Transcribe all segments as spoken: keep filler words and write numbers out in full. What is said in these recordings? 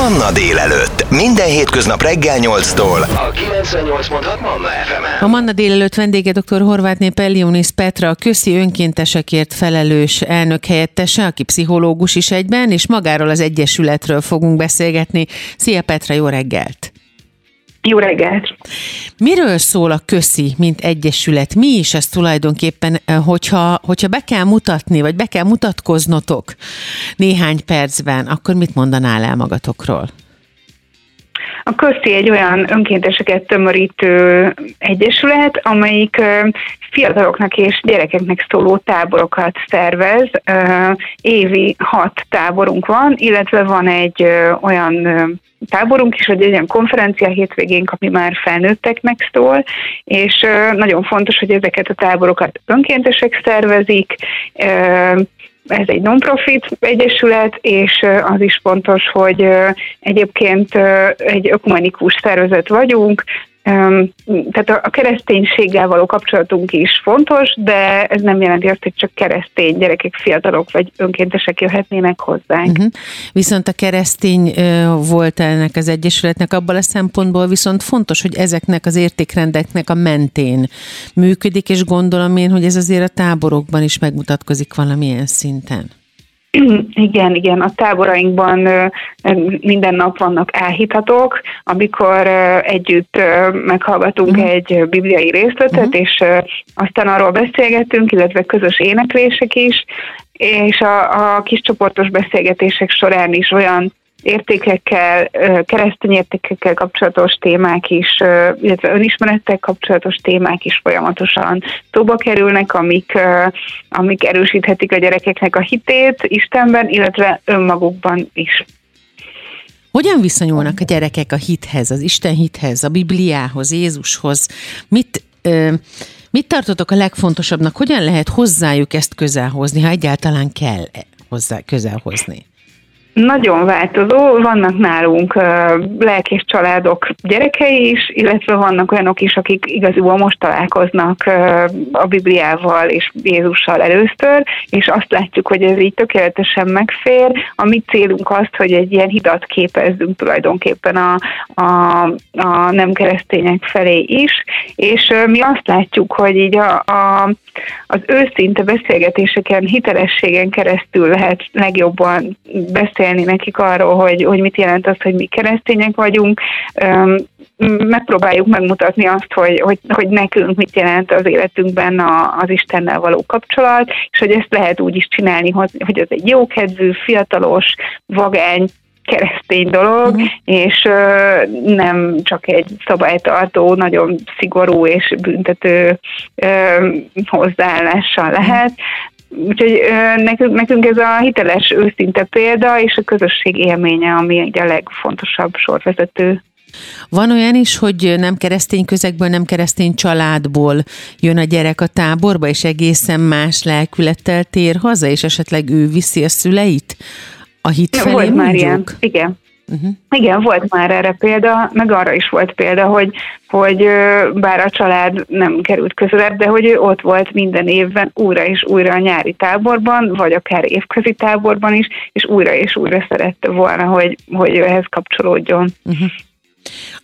Manna délelőtt. Minden hétköznap reggel nyolctól a kilencvennyolc pont hat Manna ef em-en. A Manna délelőtt vendége dr. Horváthné Pellionisz Petra, a Köszi Önkéntesekért felelős elnök helyettese, aki pszichológus is egyben, és magáról az egyesületről fogunk beszélgetni. Szia Petra, jó reggelt! Jó reggelt! Miről szól a Köszi, mint egyesület? Mi is ez tulajdonképpen, hogyha, hogyha be kell mutatni, vagy be kell mutatkoznotok néhány percben, akkor mit mondanál el magatokról? A Köszi egy olyan önkénteseket tömörítő egyesület, amelyik fiataloknak és gyerekeknek szóló táborokat szervez. Évi hat táborunk van, illetve van egy olyan táborunk is, hogy egy olyan konferencia hétvégénk, ami már felnőtteknek szól, és nagyon fontos, hogy ezeket a táborokat önkéntesek szervezik. Ez egy non-profit egyesület, és az is fontos, hogy egyébként egy ökumenikus szervezet vagyunk, tehát a kereszténységgel való kapcsolatunk is fontos, de ez nem jelenti azt, hogy csak keresztény gyerekek, fiatalok vagy önkéntesek jöhetnének hozzánk. Uh-huh. Viszont a keresztény volt ennek az egyesületnek abban a szempontból viszont fontos, hogy ezeknek az értékrendeknek a mentén működik, és gondolom én, hogy ez azért a táborokban is megmutatkozik valamilyen szinten. Igen, igen, a táborainkban minden nap vannak áhítatók, amikor együtt meghallgatunk uh-huh. egy bibliai részletet, uh-huh. és aztán arról beszélgetünk, illetve közös éneklések is, és a, a kis csoportos beszélgetések során is olyan értékekkel, keresztény értékekkel kapcsolatos témák is, illetve önismerettel kapcsolatos témák is folyamatosan szóba kerülnek, amik, amik erősíthetik a gyerekeknek a hitét Istenben, illetve önmagukban is. Hogyan viszonyulnak a gyerekek a hithez, az Isten hithez, a Bibliához, Jézushoz? Mit, mit tartotok a legfontosabbnak? Hogyan lehet hozzájuk ezt közelhozni, ha egyáltalán kell hozzá közelhozni? Nagyon változó, vannak nálunk uh, lelkés családok gyerekei is, illetve vannak olyanok is, akik igazából most találkoznak uh, a Bibliával és Jézussal először, és azt látjuk, hogy ez így tökéletesen megfér. A mi célunk az, hogy egy ilyen hidat képezzünk tulajdonképpen a, a, a nem keresztények felé is, és uh, mi azt látjuk, hogy így a, a, az őszinte beszélgetéseken, hitelességen keresztül lehet legjobban beszélni nekik arról, hogy, hogy mit jelent az, hogy mi keresztények vagyunk. Megpróbáljuk megmutatni azt, hogy, hogy, hogy nekünk mit jelent az életünkben a, az Istennel való kapcsolat, és hogy ezt lehet úgy is csinálni, hogy ez egy jókedvű, fiatalos, vagány, keresztény dolog, uh-huh. és uh, nem csak egy szabálytartó, nagyon szigorú és büntető uh, hozzáállással lehet. Úgyhogy ö, nekünk, nekünk ez a hiteles, őszinte példa, és a közösség élménye, ami a legfontosabb sorvezető. Van olyan is, hogy nem keresztény közegből, nem keresztény családból jön a gyerek a táborba, és egészen más lelkülettel tér haza, és esetleg ő viszi a szüleit a hit felé? Volt már ilyen, igen. Uh-huh. Igen, volt már erre példa, meg arra is volt példa, hogy, hogy bár a család nem került közelebb, de hogy ő ott volt minden évben újra és újra a nyári táborban, vagy akár évközi táborban is, és újra és újra szerette volna, hogy, hogy ehhez kapcsolódjon. Uh-huh.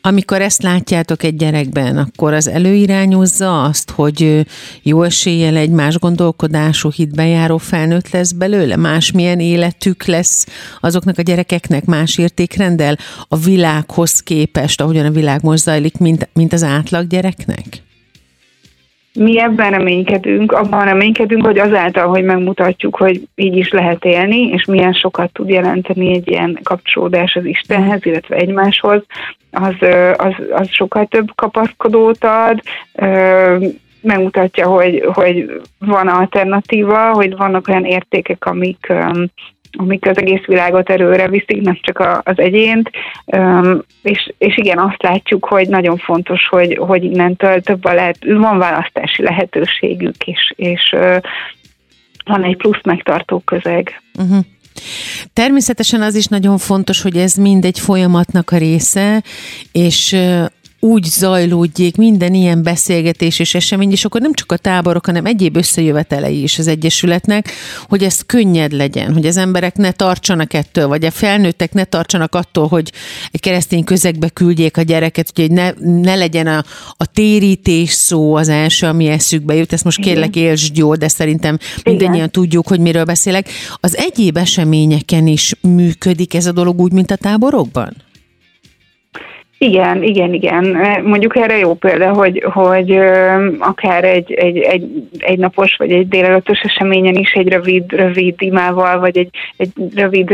Amikor ezt látjátok egy gyerekben, akkor az előirányozza azt, hogy jó eséllyel egy más gondolkodású, hitben járó felnőtt lesz belőle? Másmilyen életük lesz azoknak a gyerekeknek, más értékrenddel a világhoz képest, ahogyan a világ most zajlik, mint, mint az átlag gyereknek? Mi ebben reménykedünk, abban reménykedünk, hogy azáltal, hogy megmutatjuk, hogy így is lehet élni, és milyen sokat tud jelenteni egy ilyen kapcsolódás az Istenhez, illetve egymáshoz, az, az, az sokkal több kapaszkodót ad, megmutatja, hogy, hogy van alternatíva, hogy vannak olyan értékek, amik, amik az egész világot előre viszik, nem csak az egyént, és, és igen, azt látjuk, hogy nagyon fontos, hogy, hogy innentől több a lehet, van választási lehetőségük is, és van egy plusz megtartó közeg. Uh-huh. Természetesen az is nagyon fontos, hogy ez mind egy folyamatnak a része, és úgy zajlódjék minden ilyen beszélgetés és esemény, és akkor nem csak a táborok, hanem egyéb összejövetelei is az Egyesületnek, hogy ez könnyed legyen, hogy az emberek ne tartsanak ettől, vagy a felnőttek ne tartsanak attól, hogy egy keresztény közegbe küldjék a gyereket, hogy ne, ne legyen a, a térítés szó az első, ami eszükbe jut. Ezt most kérlek élsd jól, de szerintem mindannyian tudjuk, hogy miről beszélek. Az egyéb eseményeken is működik ez a dolog úgy, mint a táborokban? Igen, igen, igen. Mondjuk erre jó példa, hogy, hogy akár egy, egy, egy, egy napos vagy egy délelőttös eseményen is egy rövid, rövid imával, vagy egy, egy rövid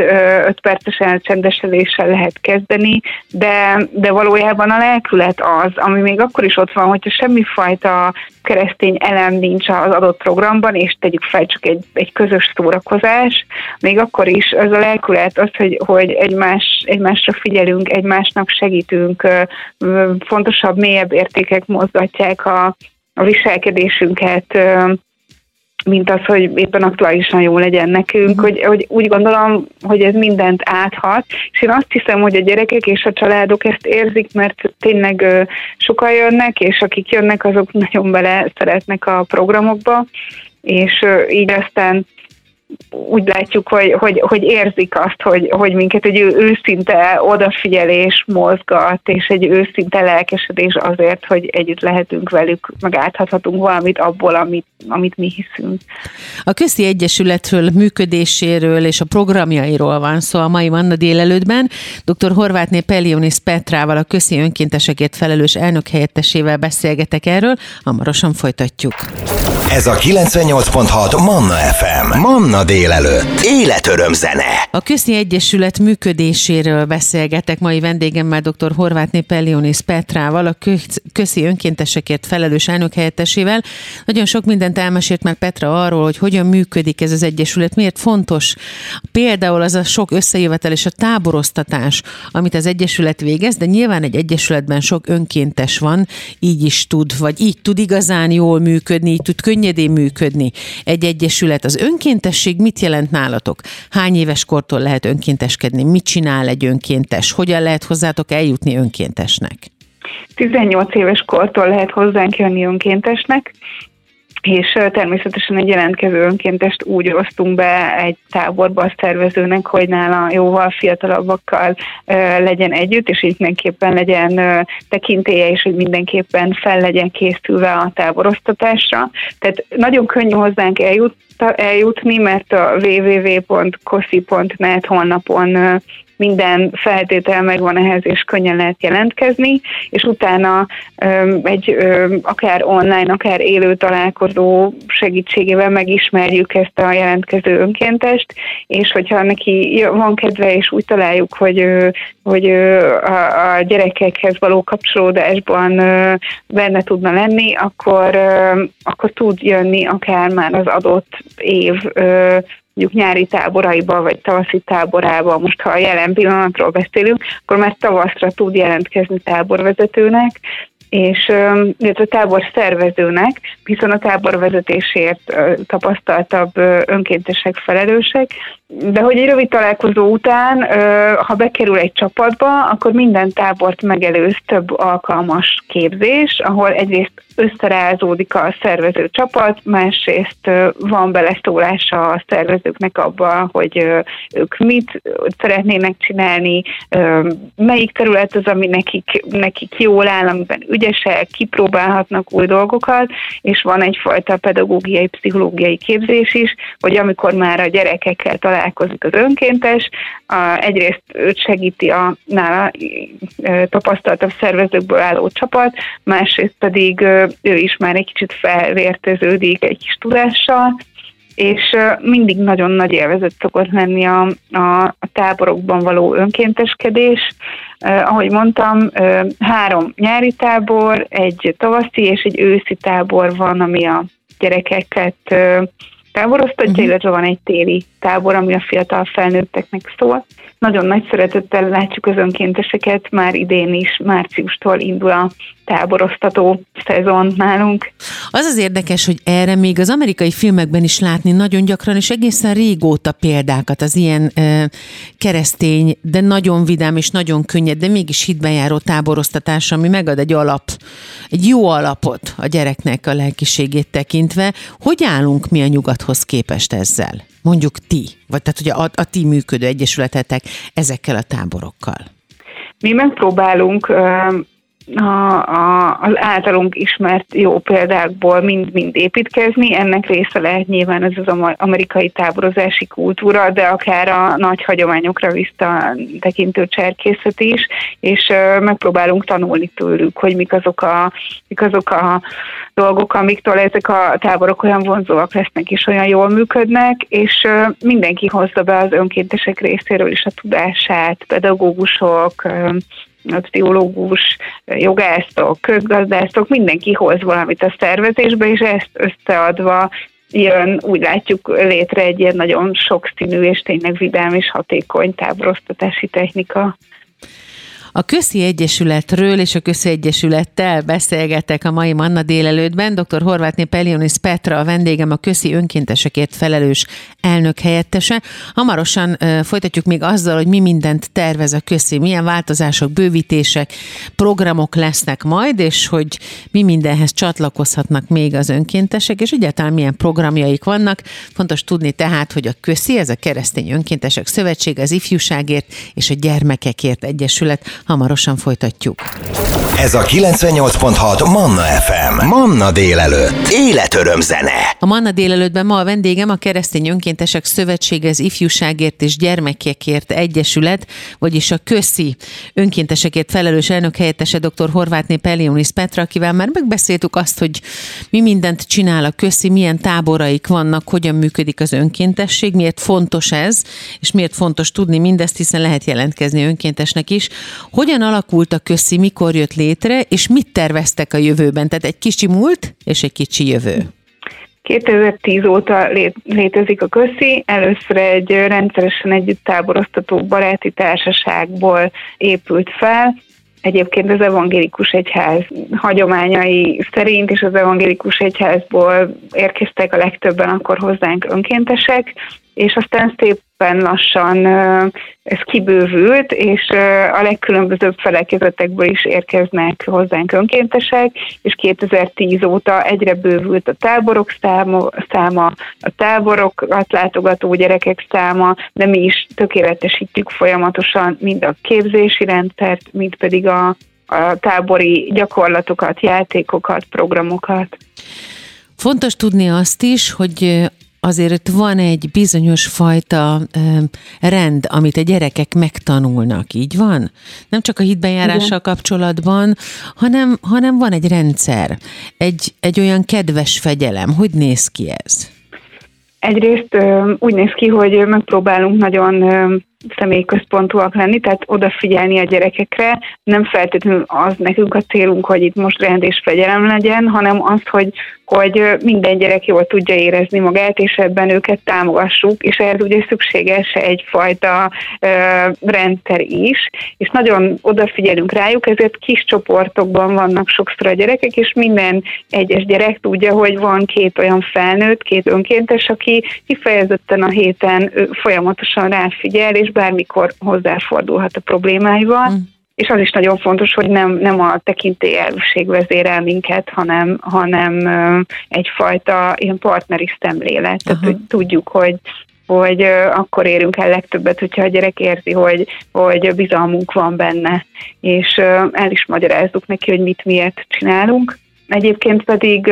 ötperces elcsendeseléssel lehet kezdeni, de, de valójában a lelkület az, ami még akkor is ott van, hogyha semmifajta keresztény elem nincs az adott programban, és tegyük fel csak egy, egy közös szórakozás, még akkor is az a lelkület az, hogy, hogy egymás, egymásra figyelünk, egymásnak segítünk, fontosabb, mélyebb értékek mozgatják a, a viselkedésünket, mint az, hogy éppen aktuálisan jó legyen nekünk, hogy, hogy úgy gondolom, hogy ez mindent áthat, és én azt hiszem, hogy a gyerekek és a családok ezt érzik, mert tényleg sokan jönnek, és akik jönnek, azok nagyon bele szeretnek a programokba, és így aztán úgy látjuk, hogy, hogy, hogy érzik azt, hogy, hogy minket egy őszinte odafigyelés mozgat, és egy őszinte lelkesedés azért, hogy együtt lehetünk velük, meg áthathatunk valamit abból, amit, amit mi hiszünk. A Közi Egyesületről, működéséről és a programjairól van szó a mai Manna délelőttben. dr. Horváthné Pellionisz Petrával, a Közi Önkéntesekért felelős elnök helyettesével beszélgetek erről, hamarosan folytatjuk. Ez a kilencvennyolc pont hat Manna ef em. Manna délelőtt. Életöröm zene. A Közi Egyesület működéséről beszélgetek mai vendégemmel, dr. Horváthné Pellionisz Petrával, a Közi Önkéntesekért felelős elnök helyettesével. Nagyon sok mindent elmesélt már Petra arról, hogy hogyan működik ez az Egyesület, miért fontos. Például az a sok összejövetel és a táboroztatás, amit az Egyesület végez, de nyilván egy Egyesületben sok önkéntes van, így is tud, vagy így tud igazán jól működni, így tud könnyű működni egy egyesület. Az önkéntesség mit jelent nálatok? Hány éves kortól lehet önkénteskedni? Mit csinál egy önkéntes? Hogyan lehet hozzátok eljutni önkéntesnek? tizennyolc éves kortól lehet hozzánk jönni önkéntesnek, és természetesen egy jelentkező önkéntest úgy osztunk be egy táborba a szervezőnek, hogy nála jóval fiatalabbakkal legyen együtt, és így mindenképpen legyen tekintélye, és hogy mindenképpen fel legyen készülve a táboroztatásra. Tehát nagyon könnyű hozzánk eljut, eljutni, mert a double-u double-u double-u pont koszi pont net honlapon minden feltétel megvan ehhez, és könnyen lehet jelentkezni, és utána egy akár online, akár élő találkozó segítségével megismerjük ezt a jelentkező önkéntest, és hogyha neki van kedve, és úgy találjuk, hogy, hogy a gyerekekhez való kapcsolódásban benne tudna lenni, akkor, akkor tud jönni akár már az adott év mondjuk nyári táboraiba, vagy tavaszi táborába, most ha a jelen pillanatról beszélünk, akkor már tavaszra tud jelentkezni táborvezetőnek, és illetve táborszervezőnek, hiszen a táborvezetésért tapasztaltabb önkéntesek felelősek, de hogy egy rövid találkozó után, ha bekerül egy csapatba, akkor minden tábort megelőz több alkalmas képzés, ahol egyrészt összerázódik a szervező csapat, másrészt van beleszólása a szervezőknek abban, hogy ők mit szeretnének csinálni, melyik terület az, ami nekik, nekik jól áll, amiben ügyesek, kipróbálhatnak új dolgokat, és van egyfajta pedagógiai, pszichológiai képzés is, hogy amikor már a gyerekekkel találkozik az önkéntes, egyrészt őt segíti a nála tapasztaltabb szervezőkből álló csapat, másrészt pedig ő is már egy kicsit felvérteződik egy kis tudással, és mindig nagyon nagy élvezet szokott lenni a, a, a táborokban való önkénteskedés. Eh, ahogy mondtam, eh, három nyári tábor, egy tavaszi és egy őszi tábor van, ami a gyerekeket eh, táboroztatja, uh-huh. illetve van egy téli tábor, ami a fiatal felnőtteknek szól. Nagyon nagy szeretettel látjuk az önkénteseket, már idén is, márciustól indul a táboroztató szezon nálunk. Az az érdekes, hogy erre még az amerikai filmekben is látni nagyon gyakran, és egészen régóta példákat az ilyen e, keresztény, de nagyon vidám és nagyon könnyed, de mégis hitben járó táboroztatás, ami megad egy alap, egy jó alapot a gyereknek a lelkiségét tekintve. Hogy állunk mi a nyugathoz képest ezzel? Mondjuk ti, vagy tehát ugye a, a ti működő egyesületetek ezekkel a táborokkal. Mi megpróbálunk ö- A, a, az általunk ismert jó példákból mind-mind építkezni. Ennek része lehet nyilván ez az amerikai táborozási kultúra, de akár a nagy hagyományokra visszatekintő cserkészet is, és ö, megpróbálunk tanulni tőlük, hogy mik azok a, mik azok a dolgok, amiktől ezek a táborok olyan vonzóak lesznek és olyan jól működnek, és ö, mindenki hozza be az önkéntesek részéről is a tudását, pedagógusok, ö, a pszichológus, jogászok, közgazdászok, mindenki hoz valamit a szervezésbe, és ezt összeadva jön, úgy látjuk, létre egy ilyen nagyon sokszínű és tényleg vidám és hatékony táboroztatási technika. A Köszi Egyesületről és a Köszi Egyesülettel beszélgetek a mai Manna délelőttben. doktor Horváthné Pellionisz Petra a vendégem, a Köszi Önkéntesekért felelős elnök helyettese. Hamarosan uh, folytatjuk még azzal, hogy mi mindent tervez a Köszi, milyen változások, bővítések, programok lesznek majd, és hogy mi mindenhez csatlakozhatnak még az önkéntesek, és egyáltalán milyen programjaik vannak. Fontos tudni tehát, hogy a Köszi, ez a Keresztény Önkéntesek Szövetsége az Ifjúságért és a Gyermekekért Egyesület. Hamarosan folytatjuk. Ez a kilencvennyolc pont hat Manna ef em. Manna délelőtt. Életöröm zene. A Manna délelőttben ma a vendégem a Keresztény Önkéntesek Szövetsége az Ifjúságért és Gyermekekért Egyesület, vagyis a Köszi önkéntesekért felelős elnök helyettese doktor Horváthné Pellionisz Petra, akivel már megbeszéltük azt, hogy mi mindent csinál a Köszi, milyen táboraik vannak, hogyan működik az önkéntesség, miért fontos ez, és miért fontos tudni mindezt, hiszen lehet jelentkezni önkéntesnek is. Hogyan alakult a Köszi, mikor jött létre, és mit terveztek a jövőben? Tehát egy kicsi múlt és egy kicsi jövő. kétezer-tíz óta lé- létezik a Köszi. Először egy rendszeresen együtt táboroztató baráti társaságból épült fel. Egyébként az Evangélikus Egyház hagyományai szerint, és az Evangélikus Egyházból érkeztek a legtöbben akkor hozzánk önkéntesek, és aztán szépen lassan ez kibővült, és a legkülönbözőbb felekezetekből is érkeznek hozzánk önkéntesek, és kétezer-tíz óta egyre bővült a táborok száma, a táborokat látogató gyerekek száma, de mi is tökéletesítjük folyamatosan mind a képzési rendszert, mind pedig a, a tábori gyakorlatokat, játékokat, programokat. Fontos tudni azt is, hogy azért van egy bizonyos fajta rend, amit a gyerekek megtanulnak, így van? Nem csak a hitbenjárással kapcsolatban, hanem, hanem van egy rendszer, egy, egy olyan kedves fegyelem. Hogy néz ki ez? Egyrészt úgy néz ki, hogy megpróbálunk nagyon személyközpontúak lenni, tehát odafigyelni a gyerekekre. Nem feltétlenül az nekünk a célunk, hogy itt most rend és fegyelem legyen, hanem az, hogy, hogy minden gyerek jól tudja érezni magát, és ebben őket támogassuk, és ehhez ugye szükséges egyfajta ö, rendszer is, és nagyon odafigyelünk rájuk, ezért kis csoportokban vannak sokszor a gyerekek, és minden egyes gyerek tudja, hogy van két olyan felnőtt, két önkéntes, aki kifejezetten a héten folyamatosan ráfigyel, és bármikor hozzáfordulhat a problémáival, mm. és az is nagyon fontos, hogy nem, nem a tekintélyelvűség vezérel minket, hanem, hanem egyfajta ilyen partneri szemlélet. Tehát, hogy tudjuk, hogy, hogy akkor érünk el legtöbbet, hogyha a gyerek érzi, hogy, hogy bizalmunk van benne, és el is magyarázzuk neki, hogy mit miért csinálunk. Egyébként pedig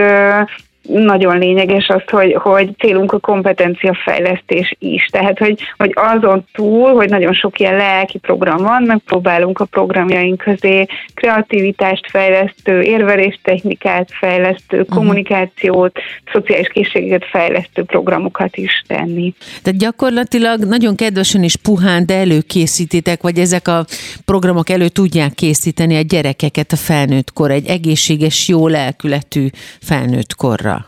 nagyon lényeges az, hogy, hogy célunk a kompetenciafejlesztés is. Tehát, hogy, hogy azon túl, hogy nagyon sok ilyen lelki program van, megpróbálunk a programjaink közé kreativitást fejlesztő, érveléstechnikát fejlesztő, kommunikációt, szociális készségeket fejlesztő programokat is tenni. Tehát gyakorlatilag nagyon kedvesen és puhán, de előkészítitek, vagy ezek a programok elő tudják készíteni a gyerekeket a felnőttkor, egy egészséges, jó lelkületű felnőttkorra.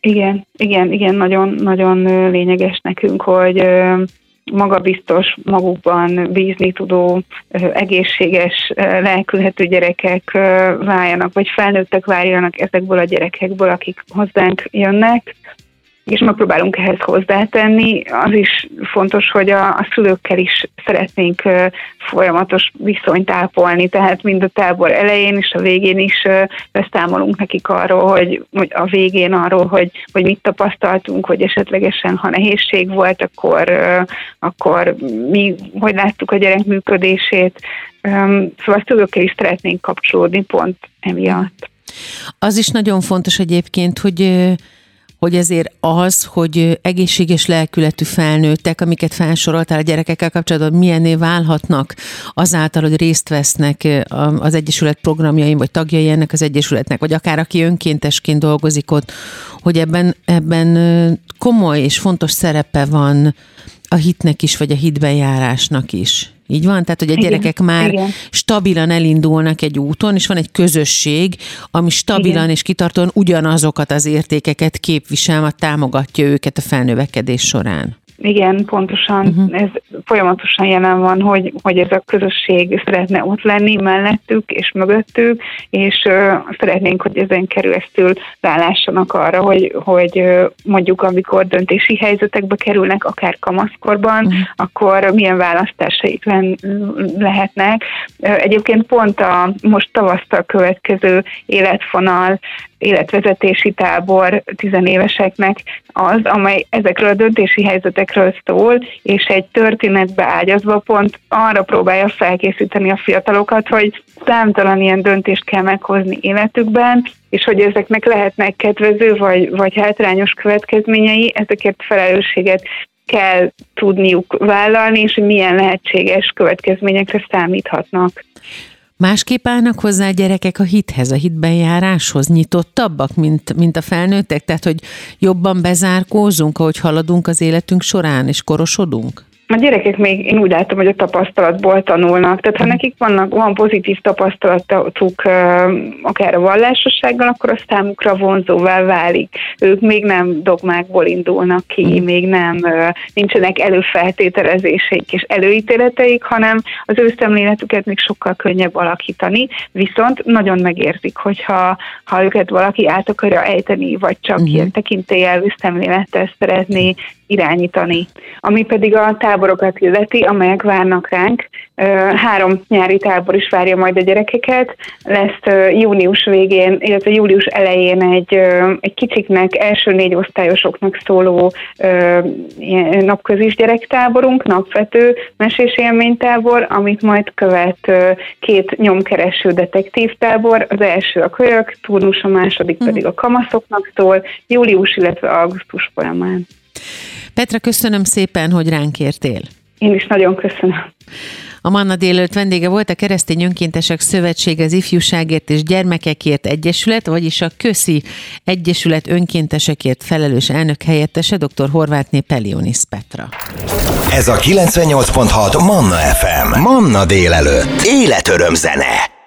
Igen, igen, igen, nagyon, nagyon lényeges nekünk, hogy magabiztos, magukban bízni tudó, egészséges, lelkülhető gyerekek váljanak, vagy felnőttek váljanak ezekből a gyerekekből, akik hozzánk jönnek, és megpróbálunk ehhez hozzátenni. Az is fontos, hogy a, a szülőkkel is szeretnénk uh, folyamatos viszonyt ápolni, tehát mind a tábor elején és a végén is uh, számolunk nekik arról, hogy, hogy a végén arról, hogy, hogy mit tapasztaltunk, hogy esetlegesen, ha nehézség volt, akkor, uh, akkor mi, hogy láttuk a gyerek működését. Um, szóval a szülőkkel is szeretnénk kapcsolódni pont emiatt. Az is nagyon fontos egyébként, hogy hogy ezért az, hogy egészséges lelkületű felnőttek, amiket felsoroltál a gyerekekkel kapcsolatban, milyenné válhatnak azáltal, hogy részt vesznek az Egyesület programjain, vagy tagjai ennek az Egyesületnek, vagy akár aki önkéntesként dolgozik ott, hogy ebben, ebben komoly és fontos szerepe van a hitnek is, vagy a hitbenjárásnak is. Így van? Tehát, hogy a gyerekek igen, már igen. stabilan elindulnak egy úton, és van egy közösség, ami stabilan igen. és kitartóan ugyanazokat az értékeket képvisel, vagy támogatja őket a felnövekedés során. Igen, pontosan. Uh-huh. Ez folyamatosan jelen van, hogy, hogy ez a közösség szeretne ott lenni mellettük és mögöttük, és uh, szeretnénk, hogy ezen keresztül rálássanak arra, hogy, hogy uh, mondjuk amikor döntési helyzetekbe kerülnek, akár kamaszkorban, uh-huh. akkor milyen választásaik len, lehetnek. Uh, egyébként pont a most tavasztal következő életfonal, életvezetési tábor tizenéveseknek az, amely ezekről a döntési helyzetekről szól, és egy történetbe ágyazva pont arra próbálja felkészíteni a fiatalokat, hogy számtalan ilyen döntést kell meghozni életükben, és hogy ezeknek lehetnek kedvező vagy, vagy hátrányos következményei, ezekért felelősséget kell tudniuk vállalni, és milyen lehetséges következményekre számíthatnak. Másképp állnak hozzá a gyerekek a hithez, a hitbenjáráshoz, nyitottabbak, mint, mint a felnőttek? Tehát, hogy jobban bezárkózunk, ahogy haladunk az életünk során, és korosodunk? A gyerekek még, én úgy látom, hogy a tapasztalatból tanulnak. Tehát, ha nekik vannak, van pozitív tapasztalatuk akár a vallásossággal, akkor az számukra vonzóvá válik. Ők még nem dogmákból indulnak ki, még nem nincsenek előfeltételezéseik és előítéleteik, hanem az ő szemléletüket még sokkal könnyebb alakítani, viszont nagyon megérzik, hogyha ha őket valaki át akarja ejteni, vagy csak uh-huh. ilyen tekintélyelvű szemlélettel szeretné irányítani. Ami pedig a táborokat illeti, amelyek várnak ránk. Három nyári tábor is várja majd a gyerekeket. Lesz június végén, illetve július elején egy, egy kicsiknek, első négy osztályosoknak szóló napközis gyerektáborunk, napvető mesés élménytábor, amit majd követ két nyomkereső detektív tábor. Az első a kölyök turnus, a második pedig a kamaszoknak szól, július, illetve augusztus folyamán. Petra, köszönöm szépen, hogy ránk értél. Én is nagyon köszönöm. A Manna délelőtt vendége volt a Keresztény Önkéntesek Szövetsége az Ifjúságért és Gyermekekért Egyesület, vagyis a Köszi Egyesület önkéntesekért felelős elnök helyettese, dr. Horváthné Pellionisz Petra. Ez a kilencvennyolc pont hat Manna ef em. Manna délelőtt. Életöröm zene.